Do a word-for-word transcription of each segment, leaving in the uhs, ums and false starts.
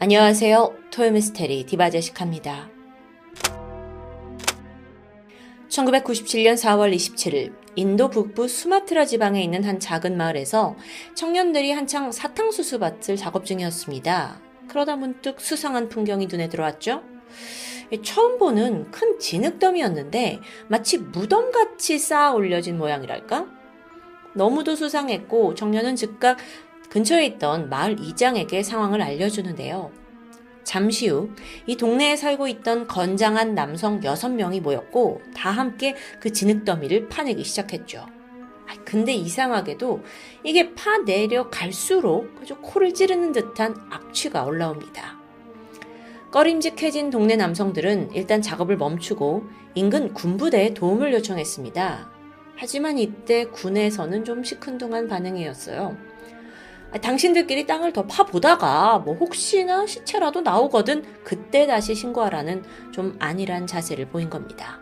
안녕하세요. 토요미스테리 디바제시카입니다. 천구백구십칠년 사월 이십칠일 인도 북부 수마트라 지방에 있는 한 작은 마을에서 청년들이 한창 사탕수수 밭을 작업 중이었습니다. 그러다 문득 수상한 풍경이 눈에 들어왔죠. 처음 보는 큰 진흙더미였는데 마치 무덤같이 쌓아 올려진 모양이랄까? 너무도 수상했고 청년은 즉각 근처에 있던 마을 이장에게 상황을 알려주는데요. 잠시 후 이 동네에 살고 있던 건장한 남성 여섯 명이 모였고 다 함께 그 진흙더미를 파내기 시작했죠. 근데 이상하게도 이게 파내려 갈수록 코를 찌르는 듯한 악취가 올라옵니다. 꺼림직해진 동네 남성들은 일단 작업을 멈추고 인근 군부대에 도움을 요청했습니다. 하지만 이때 군에서는 좀 시큰둥한 반응이었어요. 당신들끼리 땅을 더 파보다가 뭐 혹시나 시체라도 나오거든 그때 다시 신고하라는 좀 안일한 자세를 보인 겁니다.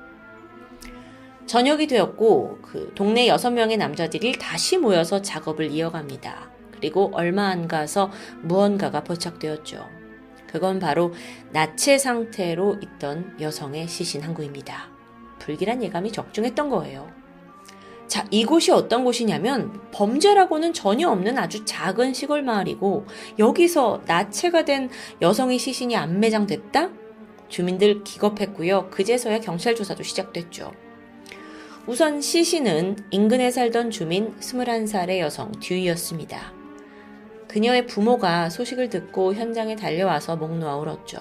저녁이 되었고 그 동네 여섯 명의 남자들이 다시 모여서 작업을 이어갑니다. 그리고 얼마 안 가서 무언가가 포착되었죠. 그건 바로 나체 상태로 있던 여성의 시신 한 구입니다. 불길한 예감이 적중했던 거예요. 자, 이곳이 어떤 곳이냐면 범죄라고는 전혀 없는 아주 작은 시골 마을이고 여기서 나체가 된 여성의 시신이 암매장됐다? 주민들 기겁했고요. 그제서야 경찰 조사도 시작됐죠. 우선 시신은 인근에 살던 주민 스물한 살의 여성 듀이였습니다. 그녀의 부모가 소식을 듣고 현장에 달려와서 목 놓아 울었죠.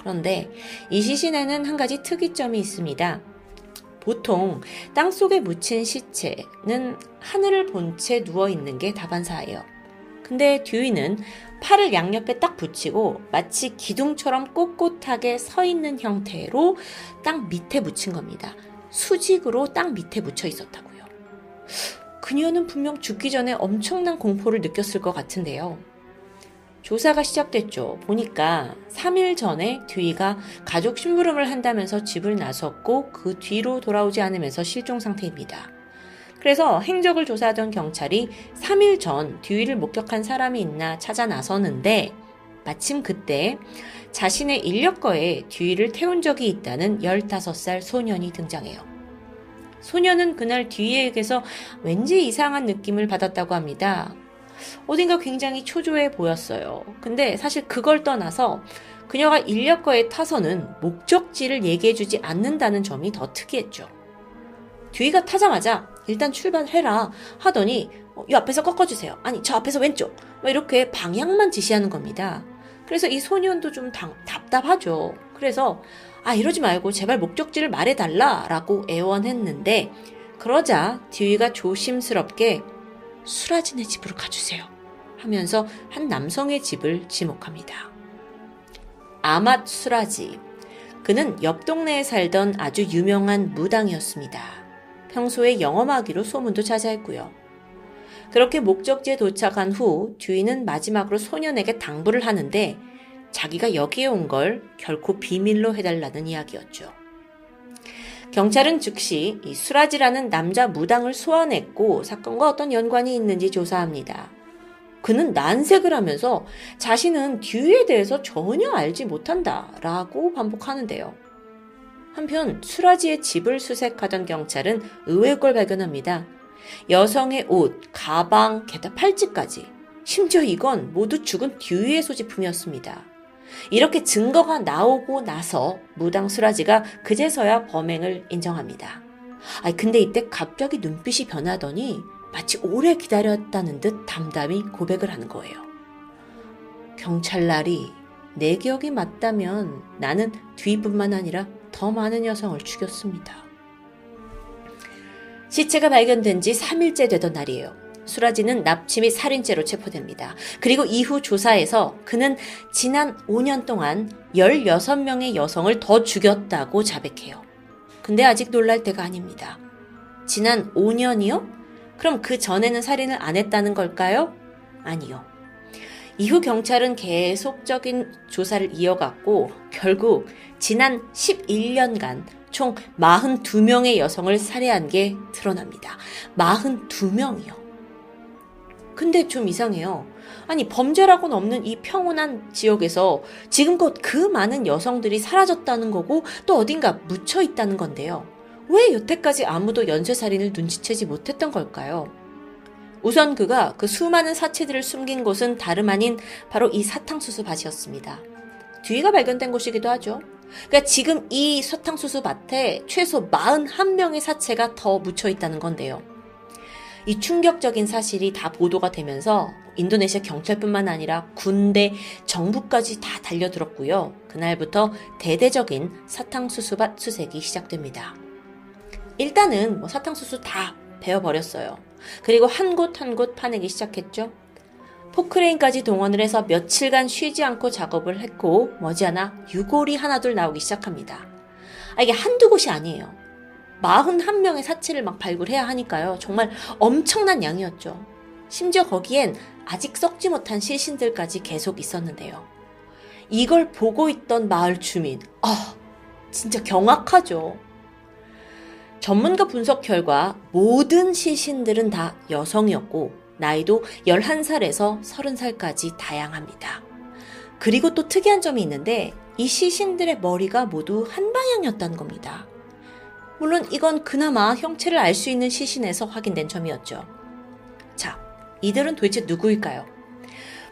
그런데 이 시신에는 한 가지 특이점이 있습니다. 보통 땅속에 묻힌 시체는 하늘을 본 채 누워있는 게 다반사예요. 근데 듀이는 팔을 양옆에 딱 붙이고 마치 기둥처럼 꼿꼿하게 서있는 형태로 땅 밑에 묻힌 겁니다. 수직으로 땅 밑에 묻혀 있었다고요. 그녀는 분명 죽기 전에 엄청난 공포를 느꼈을 것 같은데요. 조사가 시작됐죠. 보니까 삼 일 전에 듀이가 가족 심부름을 한다면서 집을 나섰고 그 뒤로 돌아오지 않으면서 실종 상태입니다. 그래서 행적을 조사하던 경찰이 삼 일 전 듀이를 목격한 사람이 있나 찾아 나서는데 마침 그때 자신의 인력거에 듀이를 태운 적이 있다는 열다섯 살 소년이 등장해요. 소녀는 그날 듀이에게서 왠지 이상한 느낌을 받았다고 합니다. 어딘가 굉장히 초조해 보였어요. 근데 사실 그걸 떠나서 그녀가 인력거에 타서는 목적지를 얘기해주지 않는다는 점이 더 특이했죠. 듀이가 타자마자 일단 출발해라 하더니 이 앞에서 꺾어주세요. 아니 저 앞에서 왼쪽. 이렇게 방향만 지시하는 겁니다. 그래서 이 소년도 좀 당, 답답하죠. 그래서 아 이러지 말고 제발 목적지를 말해달라라고 애원했는데 그러자 듀이가 조심스럽게 수라지네 집으로 가주세요 하면서 한 남성의 집을 지목합니다. 아맛 수라지. 그는 옆 동네에 살던 아주 유명한 무당이었습니다. 평소에 영험하기로 소문도 자자했고요. 그렇게 목적지에 도착한 후 듀이는 마지막으로 소년에게 당부를 하는데 자기가 여기에 온 걸 결코 비밀로 해달라는 이야기였죠. 경찰은 즉시 이 수라지라는 남자 무당을 소환했고 사건과 어떤 연관이 있는지 조사합니다. 그는 난색을 하면서 자신은 듀이에 대해서 전혀 알지 못한다라고 반복하는데요. 한편 수라지의 집을 수색하던 경찰은 의외의 걸 발견합니다. 여성의 옷, 가방, 게다가 팔찌까지. 심지어 이건 모두 죽은 듀이의 소지품이었습니다. 이렇게 증거가 나오고 나서 무당 수라지가 그제서야 범행을 인정합니다. 아니 근데 이때 갑자기 눈빛이 변하더니 마치 오래 기다렸다는 듯 담담히 고백을 하는 거예요. 경찰날이 내 기억이 맞다면 나는 듀이뿐만 아니라 더 많은 여성을 죽였습니다. 시체가 발견된 지 삼 일째 되던 날이에요. 수라지는 납치 및 살인죄로 체포됩니다. 그리고 이후 조사에서 그는 지난 오 년 동안 열여섯 명의 여성을 더 죽였다고 자백해요. 근데 아직 놀랄 때가 아닙니다. 지난 오 년이요? 그럼 그 전에는 살인을 안 했다는 걸까요? 아니요. 이후 경찰은 계속적인 조사를 이어갔고 결국 지난 십일 년간 총 마흔두 명의 여성을 살해한 게 드러납니다. 마흔두 명이요. 근데 좀 이상해요. 아니 범죄라고는 없는 이 평온한 지역에서 지금껏 그 많은 여성들이 사라졌다는 거고 또 어딘가 묻혀 있다는 건데요. 왜 여태까지 아무도 연쇄살인을 눈치채지 못했던 걸까요? 우선 그가 그 수많은 사체들을 숨긴 곳은 다름 아닌 바로 이 사탕수수 밭이었습니다. 듀이가 발견된 곳이기도 하죠. 그러니까 지금 이 사탕수수 밭에 최소 사십일 명의 사체가 더 묻혀 있다는 건데요. 이 충격적인 사실이 다 보도가 되면서 인도네시아 경찰뿐만 아니라 군대, 정부까지 다 달려들었고요. 그날부터 대대적인 사탕수수밭 수색이 시작됩니다. 일단은 뭐 사탕수수 다 베어버렸어요. 그리고 한 곳 한 곳 파내기 시작했죠. 포크레인까지 동원을 해서 며칠간 쉬지 않고 작업을 했고 머지않아 유골이 하나둘 나오기 시작합니다. 아, 이게 한두 곳이 아니에요. 사십일 명의 사체를 막 발굴해야 하니까요. 정말 엄청난 양이었죠. 심지어 거기엔 아직 썩지 못한 시신들까지 계속 있었는데요. 이걸 보고 있던 마을 주민, 아, 진짜 경악하죠. 전문가 분석 결과 모든 시신들은 다 여성이었고 나이도 열한 살에서 서른 살까지 다양합니다. 그리고 또 특이한 점이 있는데 이 시신들의 머리가 모두 한 방향이었다는 겁니다. 물론 이건 그나마 형체를 알 수 있는 시신에서 확인된 점이었죠. 자, 이들은 도대체 누구일까요?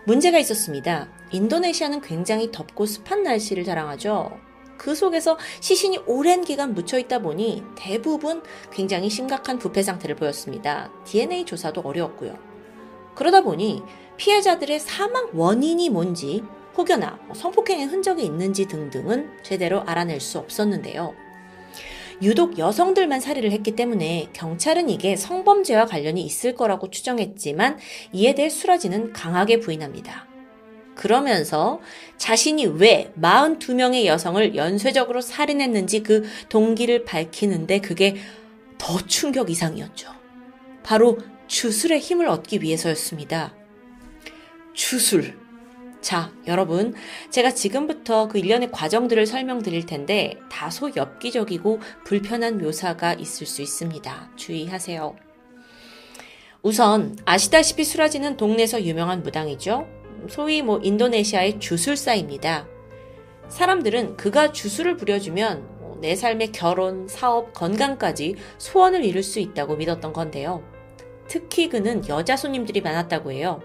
문제가 있었습니다. 인도네시아는 굉장히 덥고 습한 날씨를 자랑하죠. 그 속에서 시신이 오랜 기간 묻혀있다 보니 대부분 굉장히 심각한 부패 상태를 보였습니다. 디엔에이 조사도 어려웠고요. 그러다 보니 피해자들의 사망 원인이 뭔지 혹여나 성폭행의 흔적이 있는지 등등은 제대로 알아낼 수 없었는데요. 유독 여성들만 살해를 했기 때문에 경찰은 이게 성범죄와 관련이 있을 거라고 추정했지만 이에 대해 수라지는 강하게 부인합니다. 그러면서 자신이 왜 사십이 명의 여성을 연쇄적으로 살인했는지 그 동기를 밝히는데 그게 더 충격 이상이었죠. 바로 주술의 힘을 얻기 위해서였습니다. 주술. 자, 여러분, 제가 지금부터 그 일련의 과정들을 설명드릴 텐데 다소 엽기적이고 불편한 묘사가 있을 수 있습니다. 주의하세요. 우선 아시다시피 수라지는 동네에서 유명한 무당이죠. 소위 뭐 인도네시아의 주술사입니다. 사람들은 그가 주술을 부려주면 내 삶의 결혼, 사업, 건강까지 소원을 이룰 수 있다고 믿었던 건데요. 특히 그는 여자 손님들이 많았다고 해요.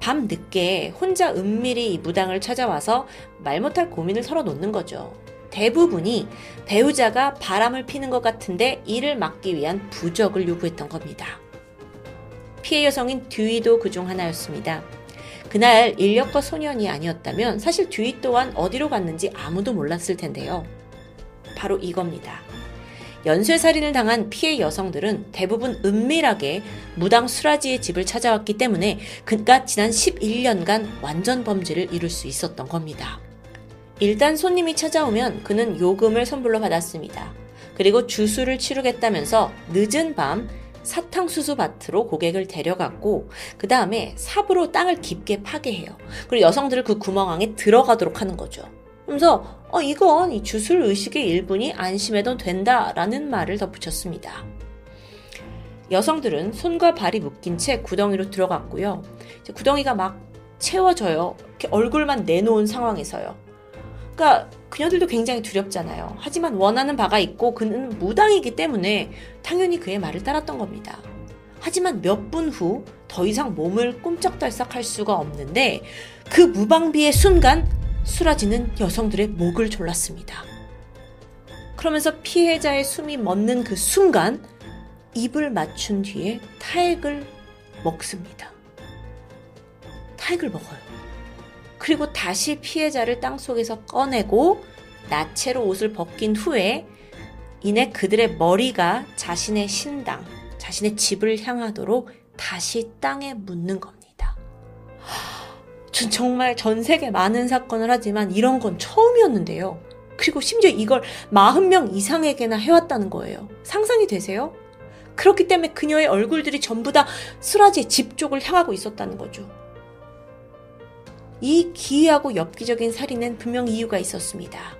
밤 늦게 혼자 은밀히 이 무당을 찾아와서 말 못할 고민을 털어놓는 거죠. 대부분이 배우자가 바람을 피는 것 같은데 이를 막기 위한 부적을 요구했던 겁니다. 피해 여성인 듀이도 그중 하나였습니다. 그날 인력거 소년이 아니었다면 사실 듀이 또한 어디로 갔는지 아무도 몰랐을 텐데요. 바로 이겁니다. 연쇄살인을 당한 피해 여성들은 대부분 은밀하게 무당 수라지의 집을 찾아왔기 때문에 그가 지난 십일 년간 완전 범죄를 이룰 수 있었던 겁니다. 일단 손님이 찾아오면 그는 요금을 선불로 받았습니다. 그리고 주술을 치르겠다면서 늦은 밤 사탕수수 밭으로 고객을 데려갔고 그 다음에 삽으로 땅을 깊게 파괴해요. 그리고 여성들을 그 구멍 안에 들어가도록 하는 거죠. 그러면서 어, 이건 이 주술 의식의 일부니 안심해도 된다 라는 말을 덧붙였습니다. 여성들은 손과 발이 묶인 채 구덩이로 들어갔고요. 이제 구덩이가 막 채워져요. 이렇게 얼굴만 내놓은 상황에서요. 그러니까 그녀들도 굉장히 두렵잖아요. 하지만 원하는 바가 있고 그는 무당이기 때문에 당연히 그의 말을 따랐던 겁니다. 하지만 몇 분 후 더 이상 몸을 꼼짝달싹 할 수가 없는데 그 무방비의 순간 수라지는 여성들의 목을 졸랐습니다. 그러면서 피해자의 숨이 멎는 그 순간 입을 맞춘 뒤에 타액을 먹습니다. 타액을 먹어요. 그리고 다시 피해자를 땅속에서 꺼내고 나체로 옷을 벗긴 후에 이내 그들의 머리가 자신의 신당, 자신의 집을 향하도록 다시 땅에 묻는 겁니다. 전 정말 전 세계 많은 사건을 하지만 이런 건 처음이었는데요. 그리고 심지어 이걸 사십 명 이상에게나 해왔다는 거예요. 상상이 되세요? 그렇기 때문에 그녀의 얼굴들이 전부 다 수라지의 집 쪽을 향하고 있었다는 거죠. 이 기이하고 엽기적인 살인엔 분명 이유가 있었습니다.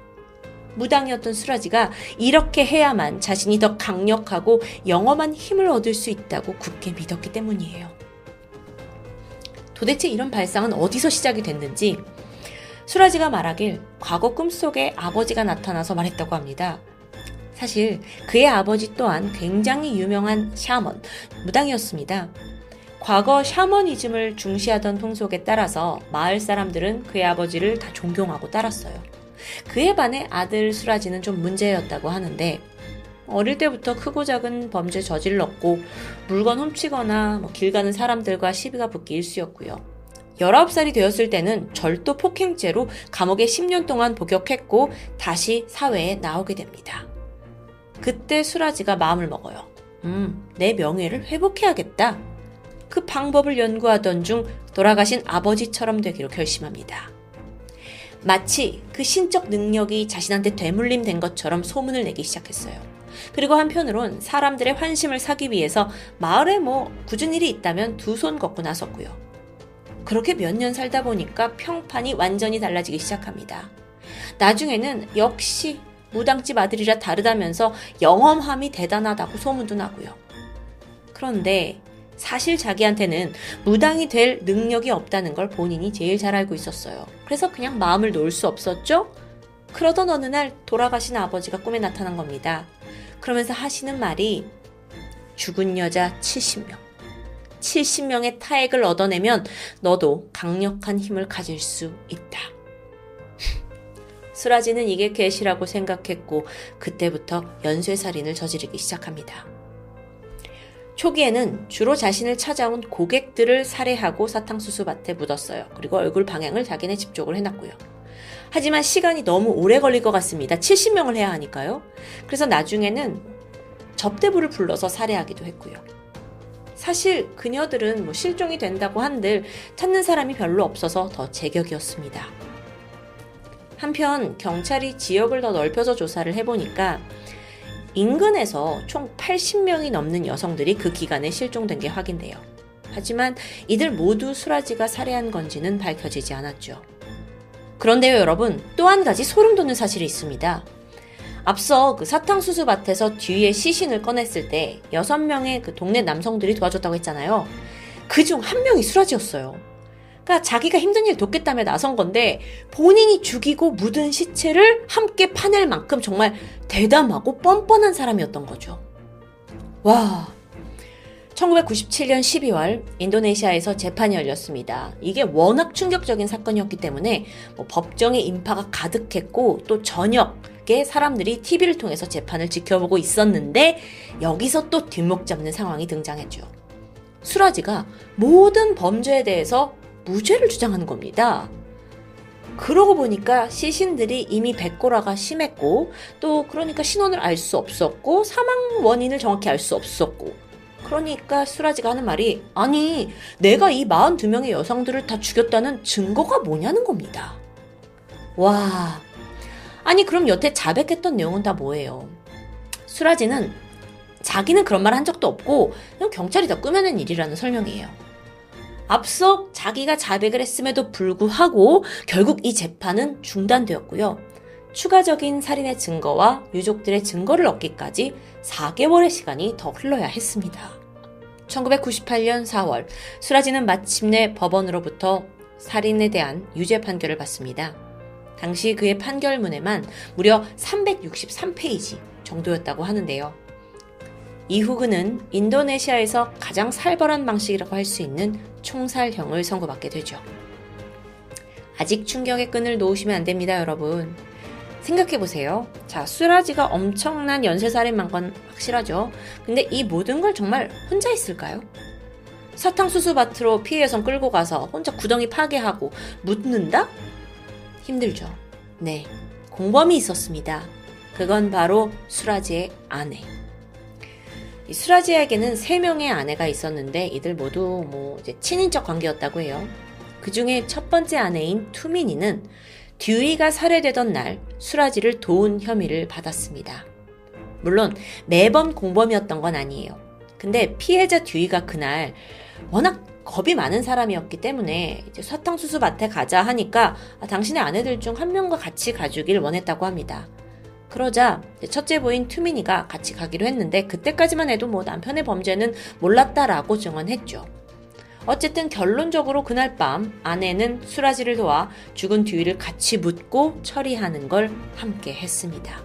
무당이었던 수라지가 이렇게 해야만 자신이 더 강력하고 영험한 힘을 얻을 수 있다고 굳게 믿었기 때문이에요. 도대체 이런 발상은 어디서 시작이 됐는지 수라지가 말하길 과거 꿈속에 아버지가 나타나서 말했다고 합니다. 사실 그의 아버지 또한 굉장히 유명한 샤먼, 무당이었습니다. 과거 샤머니즘을 중시하던 풍속에 따라서 마을 사람들은 그의 아버지를 다 존경하고 따랐어요. 그에 반해 아들 수라지는 좀 문제였다고 하는데 어릴 때부터 크고 작은 범죄 저질렀고 물건 훔치거나 뭐 길 가는 사람들과 시비가 붙기 일쑤였고요. 열아홉 살이 되었을 때는 절도 폭행죄로 감옥에 십 년 동안 복역했고 다시 사회에 나오게 됩니다. 그때 수라지가 마음을 먹어요. 음, 내 명예를 회복해야겠다. 그 방법을 연구하던 중 돌아가신 아버지처럼 되기로 결심합니다. 마치 그 신적 능력이 자신한테 되물림된 것처럼 소문을 내기 시작했어요. 그리고 한편으론 사람들의 환심을 사기 위해서 마을에 뭐 굳은 일이 있다면 두 손 걷고 나섰고요. 그렇게 몇 년 살다 보니까 평판이 완전히 달라지기 시작합니다. 나중에는 역시 무당집 아들이라 다르다면서 영험함이 대단하다고 소문도 나고요. 그런데 사실 자기한테는 무당이 될 능력이 없다는 걸 본인이 제일 잘 알고 있었어요. 그래서 그냥 마음을 놓을 수 없었죠? 그러던 어느 날 돌아가신 아버지가 꿈에 나타난 겁니다. 그러면서 하시는 말이 죽은 여자 칠십 명, 칠십 명의 타액을 얻어내면 너도 강력한 힘을 가질 수 있다. 수라지는 이게 괴시라고 생각했고 그때부터 연쇄살인을 저지르기 시작합니다. 초기에는 주로 자신을 찾아온 고객들을 살해하고 사탕수수밭에 묻었어요. 그리고 얼굴 방향을 자기네 집 쪽으로 해놨고요. 하지만 시간이 너무 오래 걸릴 것 같습니다. 칠십 명을 해야 하니까요. 그래서 나중에는 접대부를 불러서 살해하기도 했고요. 사실 그녀들은 뭐 실종이 된다고 한들 찾는 사람이 별로 없어서 더 제격이었습니다. 한편 경찰이 지역을 더 넓혀서 조사를 해보니까 인근에서 총 팔십 명이 넘는 여성들이 그 기간에 실종된 게 확인돼요. 하지만 이들 모두 수라지가 살해한 건지는 밝혀지지 않았죠. 그런데요 여러분, 또 한 가지 소름 돋는 사실이 있습니다. 앞서 그 사탕수수밭에서 듀이의 시신을 꺼냈을 때 여섯 명의 그 동네 남성들이 도와줬다고 했잖아요. 그중 한 명이 수라지였어요. 그러니까 자기가 힘든 일 돕겠다며 나선 건데 본인이 죽이고 묻은 시체를 함께 파낼 만큼 정말 대담하고 뻔뻔한 사람이었던 거죠. 와, 천구백구십칠 년 십이월 인도네시아에서 재판이 열렸습니다. 이게 워낙 충격적인 사건이었기 때문에 뭐 법정의 인파가 가득했고 또 저녁에 사람들이 티비를 통해서 재판을 지켜보고 있었는데 여기서 또 뒷목 잡는 상황이 등장했죠. 수라지가 모든 범죄에 대해서 무죄를 주장하는 겁니다. 그러고 보니까 시신들이 이미 백골화가 심했고 또 그러니까 신원을 알 수 없었고 사망 원인을 정확히 알 수 없었고 그러니까 수라지가 하는 말이 아니 내가 이 사십이 명의 여성들을 다 죽였다는 증거가 뭐냐는 겁니다. 와, 아니 그럼 여태 자백했던 내용은 다 뭐예요? 수라지는 자기는 그런 말 한 적도 없고 그냥 경찰이 다 꾸며낸 일이라는 설명이에요. 앞서 자기가 자백을 했음에도 불구하고 결국 이 재판은 중단되었고요. 추가적인 살인의 증거와 유족들의 증거를 얻기까지 사 개월의 시간이 더 흘러야 했습니다. 천구백구십팔 년 사월 수라지는 마침내 법원으로부터 살인에 대한 유죄 판결을 받습니다. 당시 그의 판결문에만 무려 삼백육십삼 페이지 정도였다고 하는데요. 이후 그는 인도네시아에서 가장 살벌한 방식이라고 할 수 있는 총살형을 선고받게 되죠. 아직 충격의 끈을 놓으시면 안 됩니다, 여러분. 생각해보세요. 자, 수라지가 엄청난 연쇄살인만 건 확실하죠. 근데 이 모든 걸 정말 혼자 했을까요? 사탕수수밭으로 피해 여성 끌고 가서 혼자 구덩이 파괴하고 묻는다? 힘들죠. 네, 공범이 있었습니다. 그건 바로 수라지의 아내. 이 수라지에게는 세 명의 아내가 있었는데 이들 모두 뭐 이제 친인척 관계였다고 해요. 그 중에 첫 번째 아내인 투미니는 듀이가 살해되던 날 수라지를 도운 혐의를 받았습니다. 물론 매번 공범이었던 건 아니에요. 근데 피해자 듀이가 그날 워낙 겁이 많은 사람이었기 때문에 이제 사탕수수밭에 가자 하니까 아, 당신의 아내들 중 한 명과 같이 가주길 원했다고 합니다. 그러자 첫째 부인 투미니가 같이 가기로 했는데 그때까지만 해도 뭐 남편의 범죄는 몰랐다라고 증언했죠. 어쨌든 결론적으로 그날 밤 아내는 수라지를 도와 죽은 듀이를 같이 묻고 처리하는 걸 함께 했습니다.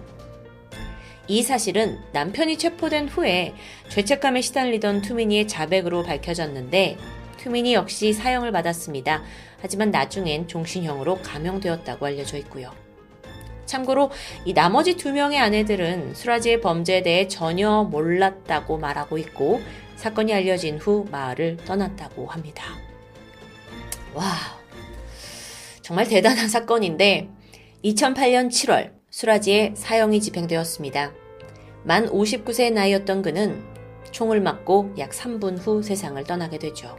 이 사실은 남편이 체포된 후에 죄책감에 시달리던 투미니의 자백으로 밝혀졌는데 투미니 역시 사형을 받았습니다. 하지만 나중엔 종신형으로 감형되었다고 알려져 있고요. 참고로 이 나머지 두 명의 아내들은 수라지의 범죄에 대해 전혀 몰랐다고 말하고 있고 사건이 알려진 후 마을을 떠났다고 합니다. 와, 정말 대단한 사건인데 이천팔년 칠월 수라지의 사형이 집행되었습니다. 만 오십구 세의 나이였던 그는 총을 맞고 약 삼 분 후 세상을 떠나게 되죠.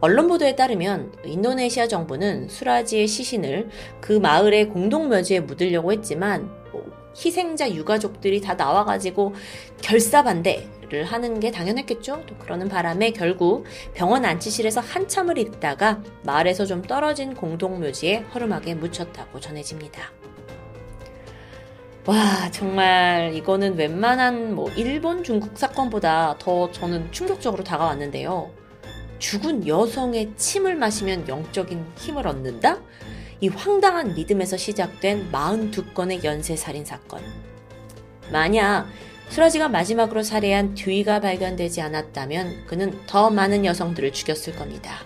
언론 보도에 따르면 인도네시아 정부는 수라지의 시신을 그 마을의 공동묘지에 묻으려고 했지만 뭐 희생자 유가족들이 다 나와가지고 결사반대를 하는 게 당연했겠죠. 또 그러는 바람에 결국 병원 안치실에서 한참을 있다가 마을에서 좀 떨어진 공동묘지에 허름하게 묻혔다고 전해집니다. 와, 정말 이거는 웬만한 뭐 일본, 중국 사건보다 더 저는 충격적으로 다가왔는데요. 죽은 여성의 침을 마시면 영적인 힘을 얻는다? 이 황당한 믿음에서 시작된 사십이 건의 연쇄살인사건. 만약 수라지가 마지막으로 살해한 듀이가 발견되지 않았다면 그는 더 많은 여성들을 죽였을 겁니다.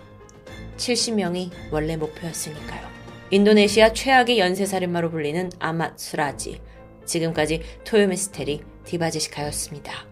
칠십 명이 원래 목표였으니까요. 인도네시아 최악의 연쇄살인마로 불리는 아맛 수라지. 지금까지 토요미스테리 디바제시카였습니다.